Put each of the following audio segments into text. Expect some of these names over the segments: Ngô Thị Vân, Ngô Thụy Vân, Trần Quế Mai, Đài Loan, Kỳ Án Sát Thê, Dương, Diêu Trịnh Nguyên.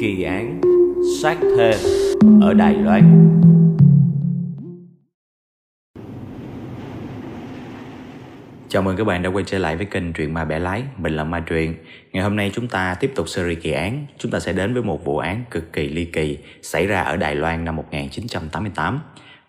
Kỳ án sát thê ở Đài Loan. Chào mừng các bạn đã quay trở lại với kênh Truyện Ma Bẻ Lái, mình là Ma Truyện. Ngày hôm nay chúng ta tiếp tục series kỳ án, chúng ta sẽ đến với một vụ án cực kỳ ly kỳ xảy ra ở Đài Loan năm 1988.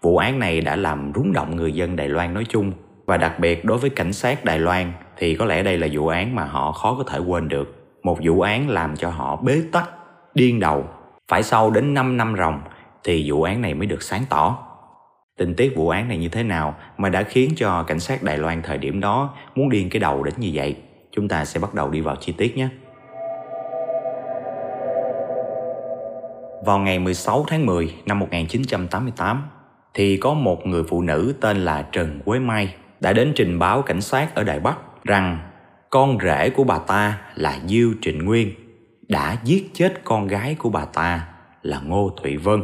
Vụ án này đã làm rúng động người dân Đài Loan nói chung, và đặc biệt đối với cảnh sát Đài Loan thì có lẽ đây là vụ án mà họ khó có thể quên được. Một vụ án làm cho họ bế tắc, điên đầu. Phải sau đến 5 năm ròng thì vụ án này mới được sáng tỏ. Tình tiết vụ án này như thế nào mà đã khiến cho cảnh sát Đài Loan thời điểm đó muốn điên cái đầu đến như vậy? Chúng ta sẽ bắt đầu đi vào chi tiết nhé. Vào ngày 16 tháng 10 năm 1988 thì có một người phụ nữ tên là Trần Quế Mai đã đến trình báo cảnh sát ở Đài Bắc rằng con rể của bà ta là Diêu Trịnh Nguyên đã giết chết con gái của bà ta là Ngô Thụy Vân.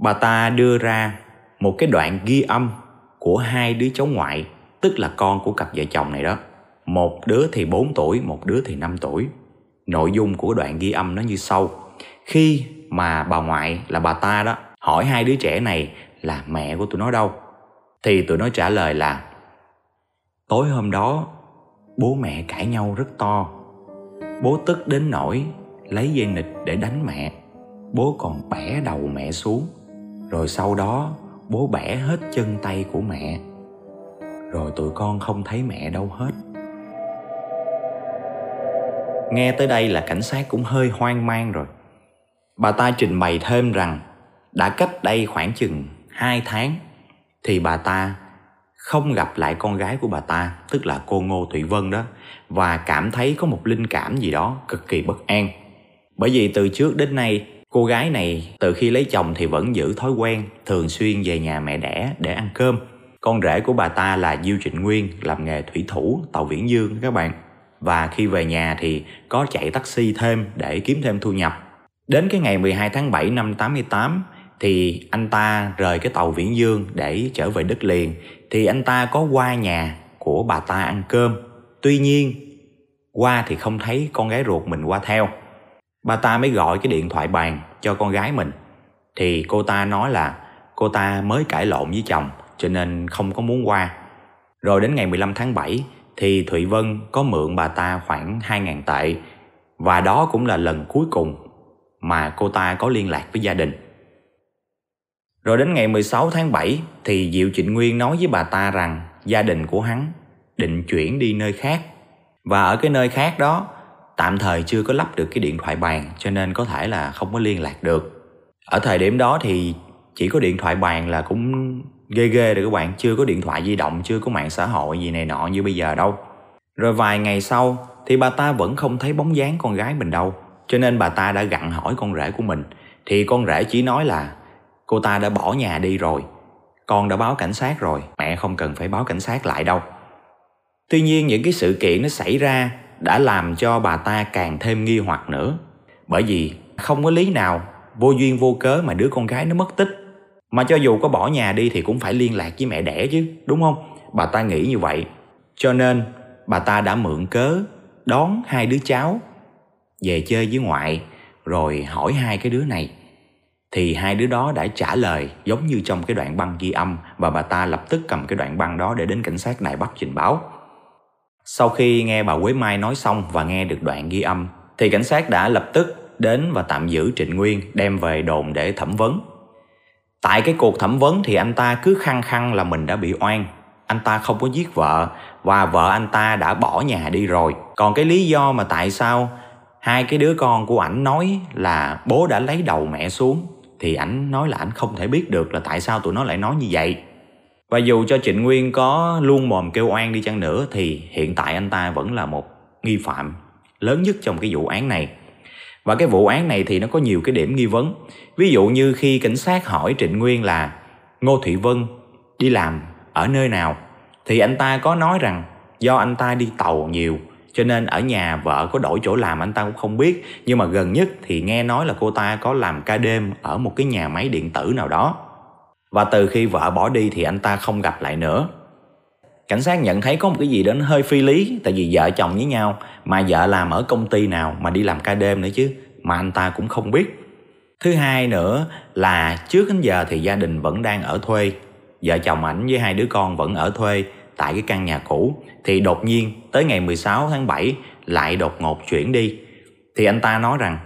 Bà ta đưa ra một cái đoạn ghi âm của hai đứa cháu ngoại, tức là con của cặp vợ chồng này đó. Một đứa thì 4 tuổi, một đứa thì 5 tuổi. Nội dung của đoạn ghi âm nó như sau. Khi mà bà ngoại là bà ta đó hỏi hai đứa trẻ này là mẹ của tụi nó đâu, thì tụi nó trả lời là tối hôm đó bố mẹ cãi nhau rất to. Bố tức đến nỗi lấy dây nịt để đánh mẹ. Bố còn bẻ đầu mẹ xuống. Rồi sau đó bố bẻ hết chân tay của mẹ. Rồi tụi con không thấy mẹ đâu hết. Nghe tới đây là cảnh sát cũng hơi hoang mang rồi. Bà ta trình bày thêm rằng đã cách đây khoảng chừng 2 tháng thì bà ta không gặp lại con gái của bà ta, tức là cô Ngô Thụy Vân đó, và cảm thấy có một linh cảm gì đó cực kỳ bất an. Bởi vì từ trước đến nay cô gái này từ khi lấy chồng thì vẫn giữ thói quen thường xuyên về nhà mẹ đẻ để ăn cơm. Con rể của bà ta là Diêu Trịnh Nguyên làm nghề thủy thủ tàu viễn dương các bạn. Và khi về nhà thì có chạy taxi thêm để kiếm thêm thu nhập. Đến cái ngày 12 tháng 7 năm 88 thì anh ta rời cái tàu viễn dương để trở về đất liền. Thì anh ta có qua nhà của bà ta ăn cơm. Tuy nhiên qua thì không thấy con gái ruột mình qua theo. Bà ta mới gọi cái điện thoại bàn cho con gái mình. Thì cô ta nói là cô ta mới cãi lộn với chồng cho nên không có muốn qua. Rồi đến ngày 15 tháng 7 thì Thụy Vân có mượn bà ta khoảng 2.000 tệ. Và đó cũng là lần cuối cùng mà cô ta có liên lạc với gia đình. Rồi đến ngày 16 tháng 7 thì Diệu Trịnh Nguyên nói với bà ta rằng gia đình của hắn định chuyển đi nơi khác. Và ở cái nơi khác đó tạm thời chưa có lắp được cái điện thoại bàn cho nên có thể là không có liên lạc được. Ở thời điểm đó thì chỉ có điện thoại bàn là cũng ghê rồi các bạn, chưa có điện thoại di động, chưa có mạng xã hội gì này nọ như bây giờ đâu. Rồi vài ngày sau thì bà ta vẫn không thấy bóng dáng con gái mình đâu, cho nên bà ta đã gặng hỏi con rể của mình. Thì con rể chỉ nói là cô ta đã bỏ nhà đi rồi, con đã báo cảnh sát rồi, mẹ không cần phải báo cảnh sát lại đâu. Tuy nhiên những cái sự kiện nó xảy ra đã làm cho bà ta càng thêm nghi hoặc nữa. Bởi vì không có lý nào vô duyên vô cớ mà đứa con gái nó mất tích. Mà cho dù có bỏ nhà đi thì cũng phải liên lạc với mẹ đẻ chứ, đúng không? Bà ta nghĩ như vậy. Cho nên bà ta đã mượn cớ đón hai đứa cháu về chơi với ngoại. Rồi hỏi hai cái đứa này. Thì hai đứa đó đã trả lời giống như trong cái đoạn băng ghi âm. Và bà ta lập tức cầm cái đoạn băng đó để đến cảnh sát Đài Bắc trình báo. Sau khi nghe bà Quế Mai nói xong và nghe được đoạn ghi âm thì cảnh sát đã lập tức đến và tạm giữ Trịnh Nguyên, đem về đồn để thẩm vấn. Tại cái cuộc thẩm vấn thì anh ta cứ khăng khăng là mình đã bị oan, anh ta không có giết vợ và vợ anh ta đã bỏ nhà đi rồi. Còn cái lý do mà tại sao hai cái đứa con của ảnh nói là bố đã lấy đầu mẹ xuống thì ảnh nói là ảnh không thể biết được là tại sao tụi nó lại nói như vậy. Và dù cho Trịnh Nguyên có luôn mồm kêu oan đi chăng nữa thì hiện tại anh ta vẫn là một nghi phạm lớn nhất trong cái vụ án này. Và cái vụ án này thì nó có nhiều cái điểm nghi vấn. Ví dụ như khi cảnh sát hỏi Trịnh Nguyên là Ngô Thụy Vân đi làm ở nơi nào thì anh ta có nói rằng do anh ta đi tàu nhiều cho nên ở nhà vợ có đổi chỗ làm anh ta cũng không biết. Nhưng mà gần nhất thì nghe nói là cô ta có làm ca đêm ở một cái nhà máy điện tử nào đó. Và từ khi vợ bỏ đi thì anh ta không gặp lại nữa. Cảnh sát nhận thấy có một cái gì đó hơi phi lý. Tại vì vợ chồng với nhau mà vợ làm ở công ty nào mà đi làm ca đêm nữa chứ. mà anh ta cũng không biết. Thứ hai nữa là trước đến giờ thì gia đình vẫn đang ở thuê, vợ chồng ảnh với hai đứa con vẫn ở thuê tại cái căn nhà cũ, thì đột nhiên tới ngày 16 tháng 7 lại đột ngột chuyển đi. Thì anh ta nói rằng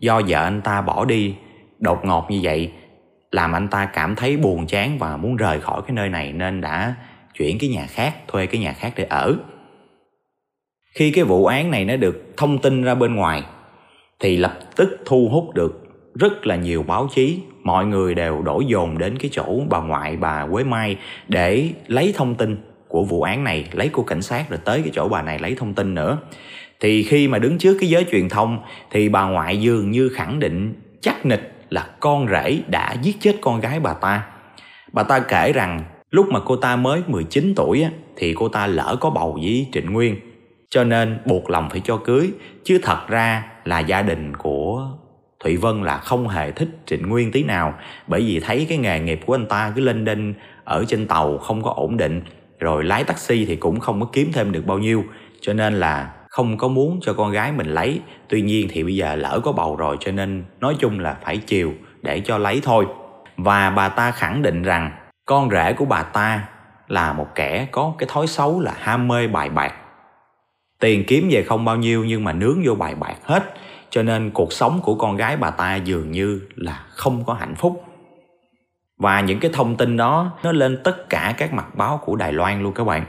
do vợ anh ta bỏ đi đột ngột như vậy làm anh ta cảm thấy buồn chán và muốn rời khỏi cái nơi này, nên đã chuyển cái nhà khác, thuê cái nhà khác để ở. Khi cái vụ án này nó được thông tin ra bên ngoài thì lập tức thu hút được rất là nhiều báo chí. Mọi người đều đổ dồn đến cái chỗ bà ngoại bà Quế Mai để lấy thông tin của vụ án này, lấy của cảnh sát, rồi tới cái chỗ bà này lấy thông tin nữa. Thì khi mà đứng trước cái giới truyền thông thì bà ngoại dường như khẳng định chắc nịch là con rể đã giết chết con gái bà ta. Bà ta kể rằng lúc mà cô ta mới 19 tuổi á, thì cô ta lỡ có bầu với Trịnh Nguyên, cho nên buộc lòng phải cho cưới. Chứ thật ra là gia đình của Thụy Vân là không hề thích Trịnh Nguyên tí nào, bởi vì thấy cái nghề nghiệp của anh ta cứ lên đên ở trên tàu không có ổn định, rồi lái taxi thì cũng không có kiếm thêm được bao nhiêu, cho nên là không có muốn cho con gái mình lấy. Tuy nhiên thì bây giờ lỡ có bầu rồi, cho nên nói chung là phải chiều để cho lấy thôi. Và bà ta khẳng định rằng con rể của bà ta là một kẻ có cái thói xấu là ham mê bài bạc. Tiền kiếm về không bao nhiêu nhưng mà nướng vô bài bạc hết, cho nên cuộc sống của con gái bà ta dường như là không có hạnh phúc. Và những cái thông tin đó nó lên tất cả các mặt báo của Đài Loan luôn các bạn.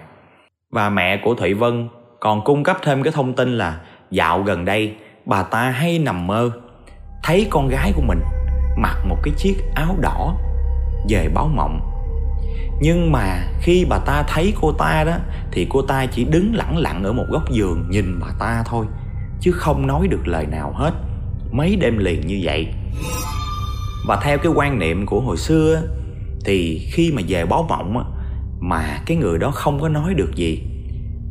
Và mẹ của Thụy Vân còn cung cấp thêm cái thông tin là dạo gần đây bà ta hay nằm mơ thấy con gái của mình mặc một cái chiếc áo đỏ về báo mộng. Nhưng mà khi bà ta thấy cô ta đó thì cô ta chỉ đứng lẳng lặng ở một góc giường nhìn bà ta thôi, chứ không nói được lời nào hết, mấy đêm liền như vậy. Và theo cái quan niệm của hồi xưa thì khi mà về báo mộng mà cái người đó không có nói được gì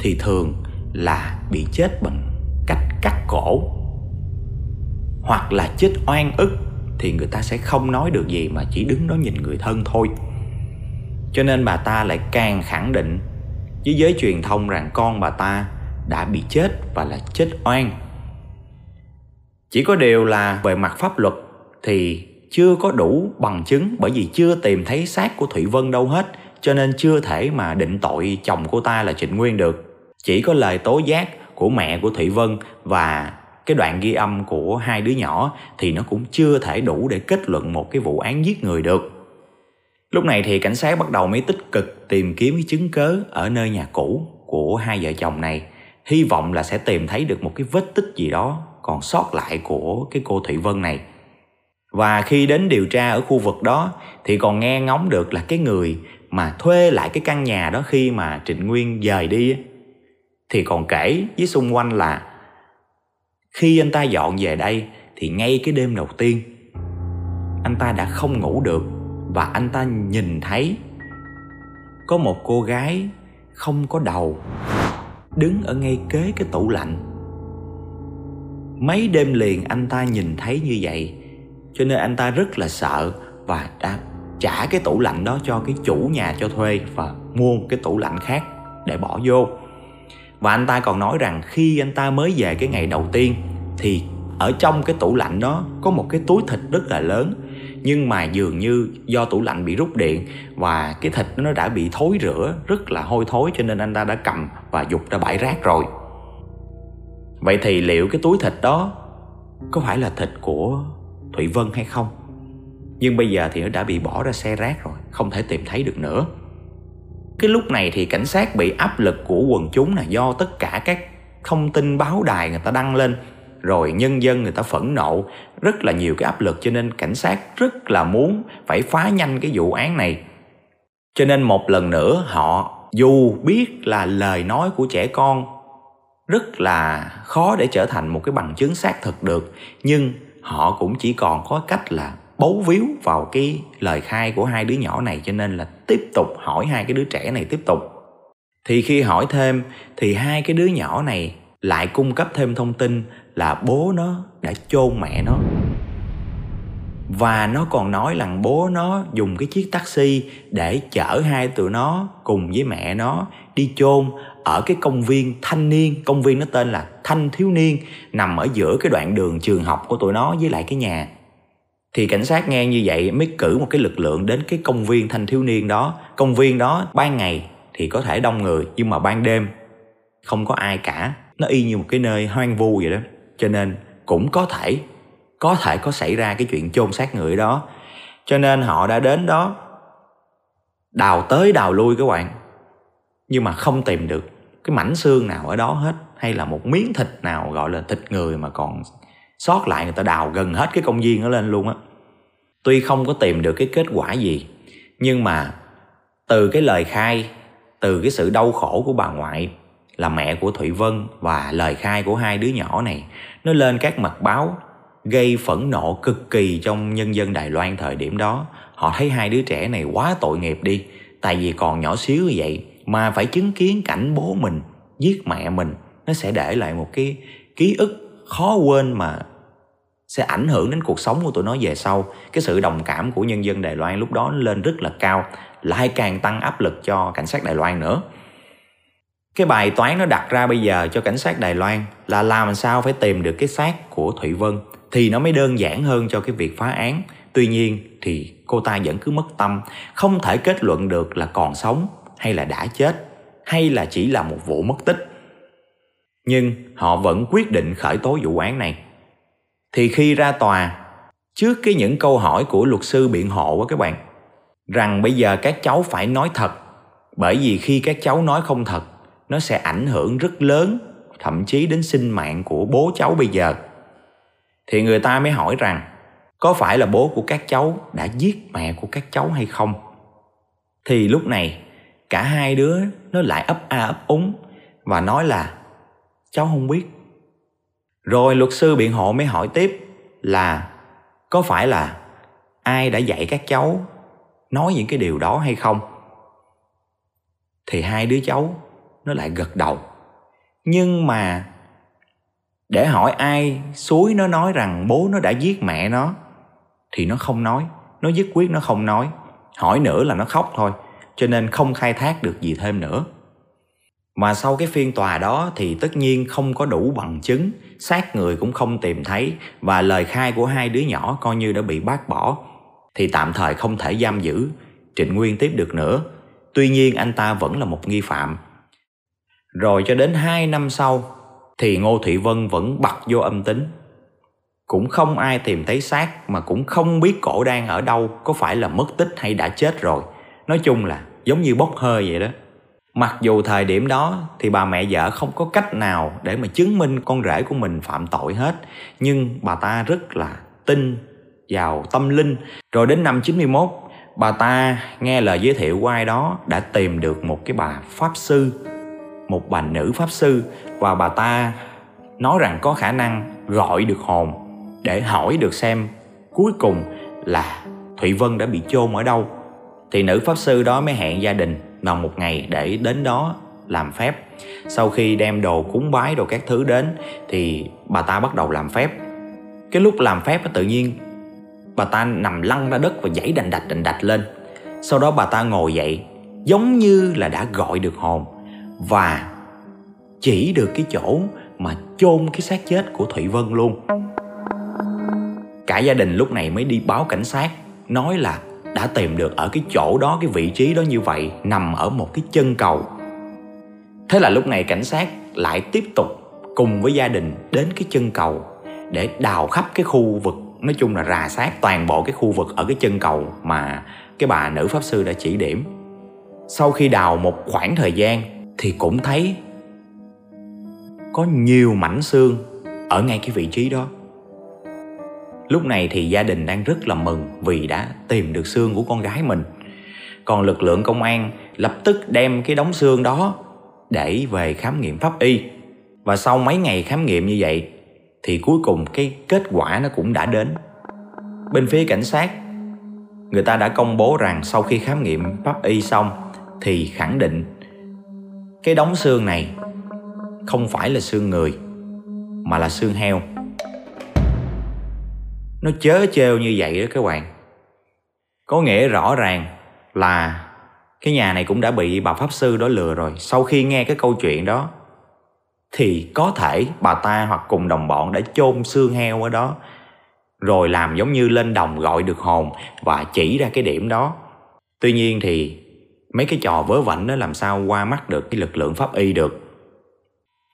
thì thường là bị chết bằng cách cắt cổ hoặc là chết oan ức, thì người ta sẽ không nói được gì mà chỉ đứng đó nhìn người thân thôi. Cho nên bà ta lại càng khẳng định với giới truyền thông rằng con bà ta đã bị chết và là chết oan. Chỉ có điều là về mặt pháp luật thì chưa có đủ bằng chứng, bởi vì chưa tìm thấy xác của Thụy Vân đâu hết, cho nên chưa thể mà định tội chồng cô ta là Trịnh Nguyên được. Chỉ có lời tố giác của mẹ của Thụy Vân và cái đoạn ghi âm của hai đứa nhỏ thì nó cũng chưa thể đủ để kết luận một cái vụ án giết người được. Lúc này thì cảnh sát bắt đầu mới tích cực tìm kiếm cái chứng cớ ở nơi nhà cũ của hai vợ chồng này, hy vọng là sẽ tìm thấy được một cái vết tích gì đó còn sót lại của cái cô Thụy Vân này. Và khi đến điều tra ở khu vực đó thì còn nghe ngóng được là cái người mà thuê lại cái căn nhà đó khi mà Trịnh Nguyên dời đi thì còn kể với xung quanh là khi anh ta dọn về đây thì ngay cái đêm đầu tiên anh ta đã không ngủ được, và anh ta nhìn thấy có một cô gái không có đầu đứng ở ngay kế cái tủ lạnh. Mấy đêm liền anh ta nhìn thấy như vậy, cho nên anh ta rất là sợ và đã trả cái tủ lạnh đó cho cái chủ nhà cho thuê và mua một cái tủ lạnh khác để bỏ vô. Và anh ta còn nói rằng khi anh ta mới về cái ngày đầu tiên thì ở trong cái tủ lạnh đó có một cái túi thịt rất là lớn, nhưng mà dường như do tủ lạnh bị rút điện và cái thịt nó đã bị thối rữa rất là hôi thối, cho nên anh ta đã cầm và giục ra bãi rác rồi. Vậy thì liệu cái túi thịt đó có phải là thịt của Thụy Vân hay không? Nhưng bây giờ thì nó đã bị bỏ ra xe rác rồi, không thể tìm thấy được nữa. Cái lúc này thì cảnh sát bị áp lực của quần chúng là do tất cả các thông tin báo đài người ta đăng lên, rồi nhân dân người ta phẫn nộ, rất là nhiều cái áp lực, cho nên cảnh sát rất là muốn phải phá nhanh cái vụ án này. Cho nên một lần nữa họ dù biết là lời nói của trẻ con rất là khó để trở thành một cái bằng chứng xác thực được, nhưng họ cũng chỉ còn có cách là bấu víu vào cái lời khai của hai đứa nhỏ này, cho nên là tiếp tục hỏi hai cái đứa trẻ này tiếp tục. Thì khi hỏi thêm thì hai cái đứa nhỏ này lại cung cấp thêm thông tin là bố nó đã chôn mẹ nó, và nó còn nói là bố nó dùng cái chiếc taxi để chở hai tụi nó cùng với mẹ nó đi chôn ở cái công viên thanh niên, công viên nó tên là Thanh Thiếu Niên, nằm ở giữa cái đoạn đường trường học của tụi nó với lại cái nhà. Thì cảnh sát nghe như vậy mới cử một cái lực lượng đến cái công viên Thanh Thiếu Niên đó. Công viên đó ban ngày thì có thể đông người, nhưng mà ban đêm không có ai cả, nó y như một cái nơi hoang vu vậy đó, cho nên cũng có thể có xảy ra cái chuyện chôn xác người đó. Cho nên họ đã đến đó đào tới đào lui các bạn, nhưng mà không tìm được cái mảnh xương nào ở đó hết, hay là một miếng thịt nào gọi là thịt người mà còn sót lại. Người ta đào gần hết cái công viên đó lên luôn á. Tuy không có tìm được cái kết quả gì, nhưng mà từ cái lời khai, từ cái sự đau khổ của bà ngoại là mẹ của Thụy Vân và lời khai của hai đứa nhỏ này, nó lên các mặt báo, gây phẫn nộ cực kỳ trong nhân dân Đài Loan thời điểm đó. Họ thấy hai đứa trẻ này quá tội nghiệp đi, tại vì còn nhỏ xíu như vậy mà phải chứng kiến cảnh bố mình giết mẹ mình, nó sẽ để lại một cái ký ức khó quên mà sẽ ảnh hưởng đến cuộc sống của tụi nó về sau. Cái sự đồng cảm của nhân dân Đài Loan lúc đó lên rất là cao, lại càng tăng áp lực cho cảnh sát Đài Loan nữa. Cái bài toán nó đặt ra bây giờ cho cảnh sát Đài Loan là làm sao phải tìm được cái xác của Thụy Vân thì nó mới đơn giản hơn cho cái việc phá án. Tuy nhiên thì cô ta vẫn cứ mất tâm, không thể kết luận được là còn sống hay là đã chết, hay là chỉ là một vụ mất tích. Nhưng họ vẫn quyết định khởi tố vụ án này. Thì khi ra tòa, trước cái những câu hỏi của luật sư biện hộ đó các bạn, rằng bây giờ các cháu phải nói thật, bởi vì khi các cháu nói không thật, nó sẽ ảnh hưởng rất lớn, thậm chí đến sinh mạng của bố cháu bây giờ. Thì người ta mới hỏi rằng, có phải là bố của các cháu đã giết mẹ của các cháu hay không? Thì lúc này, cả hai đứa nó lại ấp a ấp úng và nói là cháu không biết. Rồi luật sư biện hộ mới hỏi tiếp là có phải là ai đã dạy các cháu nói những cái điều đó hay không? Thì hai đứa cháu nó lại gật đầu. Nhưng mà để hỏi ai suối nó nói rằng bố nó đã giết mẹ nó thì nó không nói, nó dứt quyết nó không nói. Hỏi nữa là nó khóc thôi, cho nên không khai thác được gì thêm nữa. Mà sau cái phiên tòa đó thì tất nhiên không có đủ bằng chứng, xác người cũng không tìm thấy, và lời khai của hai đứa nhỏ coi như đã bị bác bỏ, thì tạm thời không thể giam giữ Trịnh Nguyên tiếp được nữa. Tuy nhiên anh ta vẫn là một nghi phạm. Rồi cho đến 2 năm sau thì Ngô Thụy Vân vẫn bật vô âm tính. Cũng không ai tìm thấy xác, mà cũng không biết cổ đang ở đâu, có phải là mất tích hay đã chết rồi. Nói chung là giống như bốc hơi vậy đó. Mặc dù thời điểm đó thì bà mẹ vợ không có cách nào để mà chứng minh con rể của mình phạm tội hết, nhưng bà ta rất là tin vào tâm linh. Rồi đến năm 91, bà ta nghe lời giới thiệu của ai đó đã tìm được một cái bà pháp sư, một bà nữ pháp sư, và bà ta nói rằng có khả năng gọi được hồn để hỏi được xem cuối cùng là Thụy Vân đã bị chôn ở đâu. Thì nữ pháp sư đó mới hẹn gia đình vào một ngày để đến đó làm phép. Sau khi đem đồ cúng bái đồ các thứ đến thì bà ta bắt đầu làm phép. Cái lúc làm phép tự nhiên bà ta nằm lăn ra đất và giãy đành đạch lên. Sau đó bà ta ngồi dậy giống như là đã gọi được hồn và chỉ được cái chỗ mà chôn cái xác chết của Thụy Vân luôn. Cả gia đình lúc này mới đi báo cảnh sát, nói là đã tìm được ở cái chỗ đó, cái vị trí đó như vậy, nằm ở một cái chân cầu. Thế là lúc này cảnh sát lại tiếp tục cùng với gia đình đến cái chân cầu để đào khắp cái khu vực, nói chung là rà soát toàn bộ cái khu vực ở cái chân cầu mà cái bà nữ pháp sư đã chỉ điểm. Sau khi đào một khoảng thời gian thì cũng thấy có nhiều mảnh xương ở ngay cái vị trí đó. Lúc này thì gia đình đang rất là mừng vì đã tìm được xương của con gái mình. Còn lực lượng công an lập tức đem cái đống xương đó để về khám nghiệm pháp y. Và sau mấy ngày khám nghiệm như vậy thì cuối cùng cái kết quả nó cũng đã đến. Bên phía cảnh sát, người ta đã công bố rằng sau khi khám nghiệm pháp y xong thì khẳng định cái đống xương này không phải là xương người mà là xương heo. Nó chớ trêu như vậy đó các bạn. Có nghĩa rõ ràng là Cái nhà này cũng đã bị bà pháp sư đó lừa rồi. Sau khi nghe cái câu chuyện đó thì có thể bà ta hoặc cùng đồng bọn đã chôn xương heo ở đó, rồi làm giống như lên đồng gọi được hồn và chỉ ra cái điểm đó. Tuy nhiên thì mấy cái trò vớ vẩn đó làm sao qua mắt được cái lực lượng pháp y được.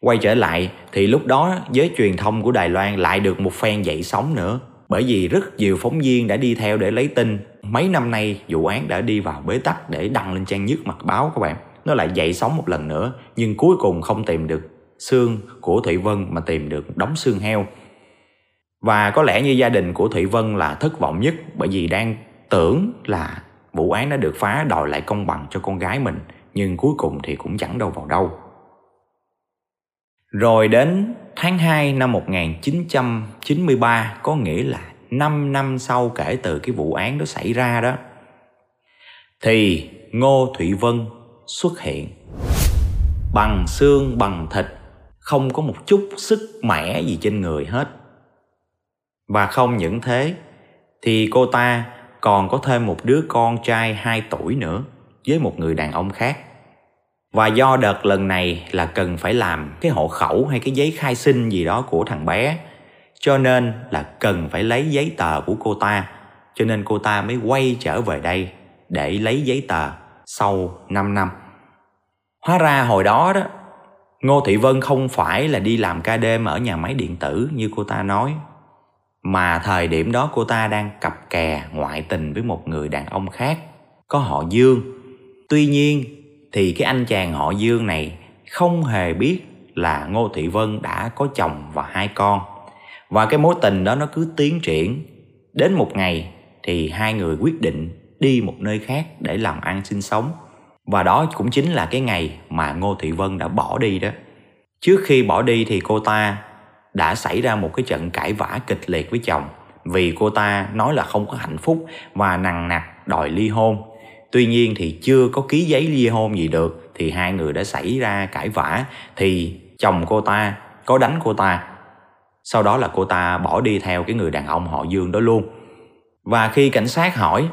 Quay trở lại thì lúc đó giới truyền thông của Đài Loan lại được một phen dậy sóng nữa, bởi vì rất nhiều phóng viên đã đi theo để lấy tin. Mấy năm nay vụ án đã đi vào bế tắc để đăng lên trang nhất mặt báo các bạn. Nó lại dậy sóng một lần nữa, nhưng cuối cùng không tìm được xương của Thụy Vân mà tìm được đống xương heo. Và có lẽ như gia đình của Thụy Vân là thất vọng nhất, bởi vì đang tưởng là vụ án đã được phá, đòi lại công bằng cho con gái mình, nhưng cuối cùng thì cũng chẳng đâu vào đâu. Rồi đến tháng 2 năm 1993, có nghĩa là 5 năm sau kể từ cái vụ án đó xảy ra đó, thì Ngô Thụy Vân xuất hiện. Bằng xương bằng thịt, không có một chút sức mẻ gì trên người hết. Và không những thế, thì cô ta còn có thêm một đứa con trai 2 tuổi nữa với một người đàn ông khác. Và do đợt lần này là cần phải làm cái hộ khẩu hay cái giấy khai sinh gì đó của thằng bé, cho nên là cần phải lấy giấy tờ của cô ta. Cho nên cô ta mới quay trở về đây để lấy giấy tờ sau 5 năm. Hóa ra hồi đó đó, Ngô Thị Vân không phải là đi làm ca đêm ở nhà máy điện tử như cô ta nói, mà thời điểm đó cô ta đang cặp kè ngoại tình với một người đàn ông khác có họ Dương. Tuy nhiên thì cái anh chàng họ Dương này không hề biết là Ngô Thị Vân đã có chồng và 2 con. Và cái mối tình đó nó cứ tiến triển. Đến một ngày thì 2 người quyết định đi một nơi khác để làm ăn sinh sống. Và đó cũng chính là cái ngày mà Ngô Thị Vân đã bỏ đi đó. Trước khi bỏ đi thì cô ta đã xảy ra một cái trận cãi vã kịch liệt với chồng, vì cô ta nói là không có hạnh phúc và nằng nặc đòi ly hôn. Tuy nhiên thì chưa có ký giấy ly hôn gì được, thì 2 người đã xảy ra cãi vã. Thì chồng cô ta có đánh cô ta, sau đó là cô ta bỏ đi theo cái người đàn ông họ Dương đó luôn. Và khi cảnh sát hỏi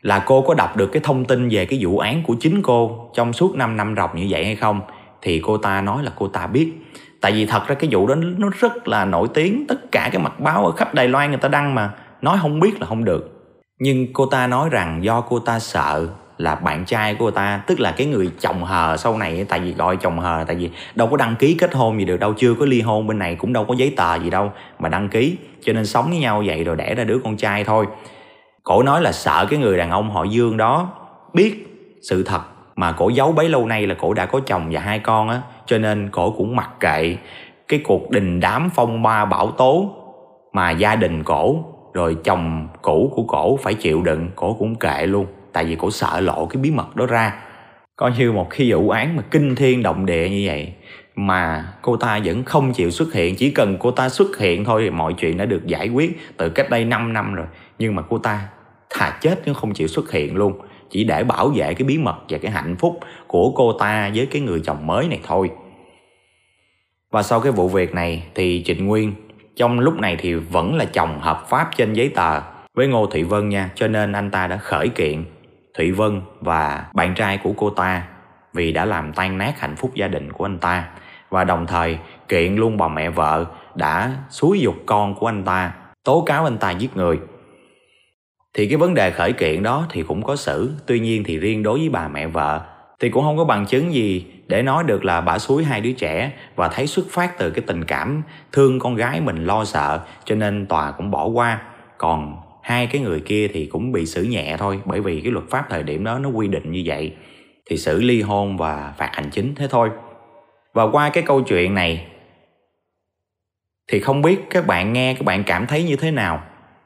là cô có đọc được cái thông tin về cái vụ án của chính cô trong suốt 5 năm ròng như vậy hay không, thì cô ta nói là cô ta biết. Tại vì thật ra cái vụ đó nó rất là nổi tiếng, tất cả cái mặt báo ở khắp Đài Loan người ta đăng mà, nói không biết là không được. Nhưng cô ta nói rằng do cô ta sợ là bạn trai của cô ta, tức là cái người chồng hờ sau này, tại vì gọi chồng hờ, tại vì đâu có đăng ký kết hôn gì được đâu, chưa có ly hôn, bên này cũng đâu có giấy tờ gì đâu mà đăng ký, cho nên sống với nhau vậy rồi đẻ ra đứa con trai thôi. Cổ nói là sợ cái người đàn ông họ Dương đó biết sự thật mà cổ giấu bấy lâu nay là cổ đã có chồng và 2 con á, cho nên cổ cũng mặc kệ cái cuộc đình đám phong ba bão tố mà gia đình cổ rồi chồng cũ của cổ phải chịu đựng, cổ cũng kệ luôn. Tại vì cổ sợ lộ cái bí mật đó ra. Coi như một khi vụ án mà kinh thiên động địa như vậy mà cô ta vẫn không chịu xuất hiện. Chỉ cần cô ta xuất hiện thôi thì mọi chuyện đã được giải quyết từ cách đây 5 năm rồi. Nhưng mà cô ta thà chết chứ không chịu xuất hiện luôn, chỉ để bảo vệ cái bí mật và cái hạnh phúc của cô ta với cái người chồng mới này thôi. Và sau cái vụ việc này thì Trịnh Nguyên trong lúc này thì vẫn là chồng hợp pháp trên giấy tờ với Ngô Thụy Vân nha, cho nên anh ta đã khởi kiện Thụy Vân và bạn trai của cô ta vì đã làm tan nát hạnh phúc gia đình của anh ta, và đồng thời kiện luôn bà mẹ vợ đã xúi giục con của anh ta, tố cáo anh ta giết người. Thì cái vấn đề khởi kiện đó thì cũng có xử, tuy nhiên thì riêng đối với bà mẹ vợ thì cũng không có bằng chứng gì để nói được là bà xúi 2 đứa trẻ, và thấy xuất phát từ cái tình cảm thương con gái mình lo sợ, cho nên tòa cũng bỏ qua. Còn 2 cái người kia thì cũng bị xử nhẹ thôi, bởi vì cái luật pháp thời điểm đó nó quy định như vậy, thì xử ly hôn và phạt hành chính thế thôi. Và qua cái câu chuyện này thì không biết các bạn nghe các bạn cảm thấy như thế nào.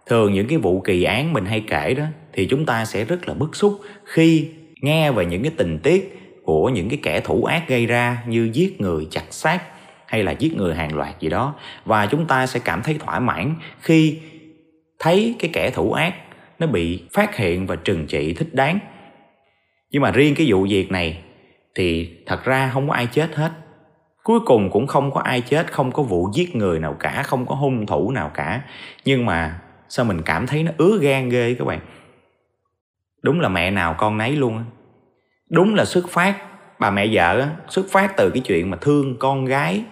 Thường những cái vụ kỳ án mình hay kể đó thì chúng ta sẽ rất là bức xúc khi nghe về những cái tình tiết của những cái kẻ thủ ác gây ra như giết người, chặt xác hay là giết người hàng loạt gì đó. Và chúng ta sẽ cảm thấy thỏa mãn khi thấy cái kẻ thủ ác nó bị phát hiện và trừng trị thích đáng. Nhưng mà riêng cái vụ việc này thì thật ra không có ai chết hết. Cuối cùng cũng không có ai chết, không có vụ giết người nào cả, không có hung thủ nào cả. Nhưng mà sao mình cảm thấy nó ứa gan ghê các bạn. Đúng là mẹ nào con nấy luôn á. Đúng là xuất phát, bà mẹ vợ xuất phát từ cái chuyện mà thương con gái,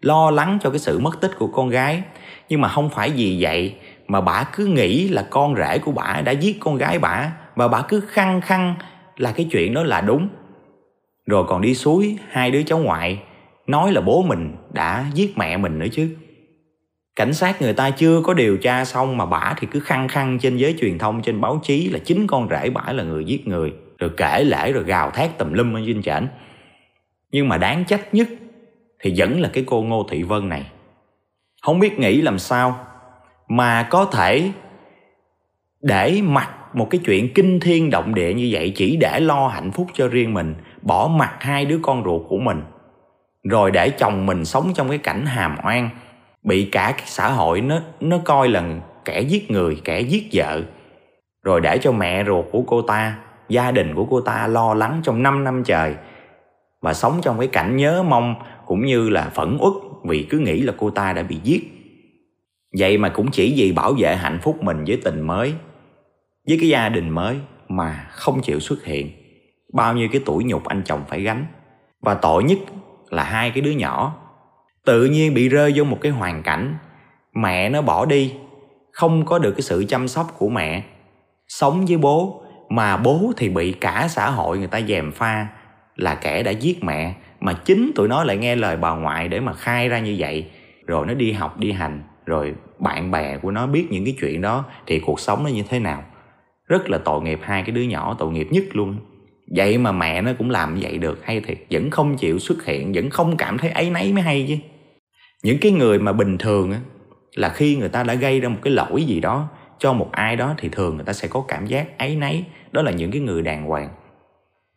lo lắng cho cái sự mất tích của con gái. Nhưng mà không phải vì vậy mà bà cứ nghĩ là con rể của bà đã giết con gái bà, và bà cứ khăng khăng là cái chuyện đó là đúng. Rồi còn đi suối hai đứa cháu ngoại nói là bố mình đã giết mẹ mình nữa chứ. Cảnh sát người ta chưa có điều tra xong mà bả thì cứ khăng khăng trên giới truyền thông, trên báo chí là chính con rể bả là người giết người, rồi kể lể rồi gào thét tùm lum ở trên trển. Nhưng mà đáng trách nhất thì vẫn là cái cô Ngô Thị Vân này. Không biết nghĩ làm sao mà có thể để mặc một cái chuyện kinh thiên động địa như vậy chỉ để lo hạnh phúc cho riêng mình, bỏ mặc hai đứa con ruột của mình, rồi để chồng mình sống trong cái cảnh hàm oan, bị cả cái xã hội nó coi là kẻ giết người, kẻ giết vợ, rồi để cho mẹ ruột của cô ta, gia đình của cô ta lo lắng trong 5 năm trời và sống trong cái cảnh nhớ mong cũng như là phẫn uất vì cứ nghĩ là cô ta đã bị giết. Vậy mà cũng chỉ vì bảo vệ hạnh phúc mình với tình mới, với cái gia đình mới mà không chịu xuất hiện. Bao nhiêu cái tủi nhục anh chồng phải gánh. Và tội nhất là hai cái đứa nhỏ tự nhiên bị rơi vô một cái hoàn cảnh mẹ nó bỏ đi, không có được cái sự chăm sóc của mẹ, sống với bố, mà bố thì bị cả xã hội người ta gièm pha là kẻ đã giết mẹ, mà chính tụi nó lại nghe lời bà ngoại để mà khai ra như vậy. Rồi nó đi học đi hành, rồi bạn bè của nó biết những cái chuyện đó thì cuộc sống nó như thế nào. Rất là tội nghiệp hai cái đứa nhỏ, tội nghiệp nhất luôn. Vậy mà mẹ nó cũng làm vậy được, hay thiệt. Vẫn không chịu xuất hiện, vẫn không cảm thấy áy náy mới hay chứ. Những cái người mà bình thường á, là khi người ta đã gây ra một cái lỗi gì đó cho một ai đó thì thường người ta sẽ có cảm giác áy náy. Đó là những cái người đàng hoàng.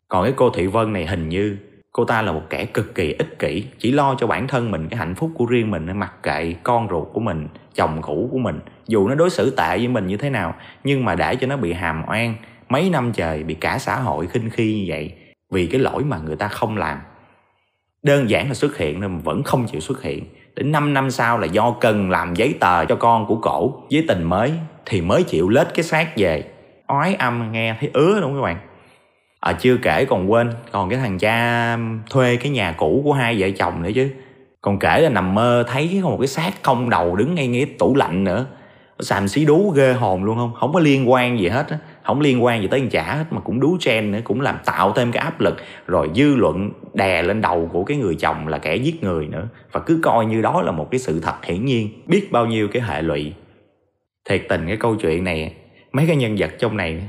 Còn cái cô Thị Vân này hình như cô ta là một kẻ cực kỳ ích kỷ, chỉ lo cho bản thân mình, cái hạnh phúc của riêng mình, mặc kệ con ruột của mình, chồng cũ của mình, dù nó đối xử tệ với mình như thế nào, nhưng mà để cho nó bị hàm oan mấy năm trời, bị cả xã hội khinh khi như vậy vì cái lỗi mà người ta không làm. Đơn giản là xuất hiện nhưng mà vẫn không chịu xuất hiện. Đến 5 năm sau là do cần làm giấy tờ cho con của cổ với tình mới thì mới chịu lết cái xác về. Oái âm nghe thấy ứa đúng không các bạn? Chưa kể còn quên, còn cái thằng cha thuê cái nhà cũ của hai vợ chồng nữa chứ. Còn kể là nằm mơ thấy một cái xác không đầu đứng ngay ngay tủ lạnh nữa. Xàm xí đú ghê hồn luôn, không có liên quan gì hết á. Không liên quan gì tới anh chả hết mà cũng đú trend nữa, cũng làm tạo thêm cái áp lực. Rồi dư luận đè lên đầu của cái người chồng là kẻ giết người nữa. Và cứ coi như đó là một cái sự thật hiển nhiên, biết bao nhiêu cái hệ lụy. Thiệt tình cái câu chuyện này, mấy cái nhân vật trong này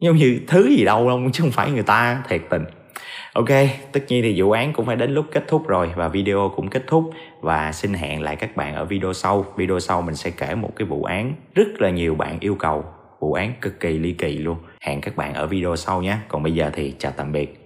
giống như thứ gì đâu không, chứ không phải người ta, thiệt tình. Ok, tất nhiên thì vụ án cũng phải đến lúc kết thúc rồi và video cũng kết thúc. Và xin hẹn lại các bạn ở video sau. Video sau mình sẽ kể một cái vụ án rất là nhiều bạn yêu cầu. Vụ án cực kỳ ly kỳ luôn. Hẹn các bạn ở video sau nhé. Còn bây giờ thì chào tạm biệt.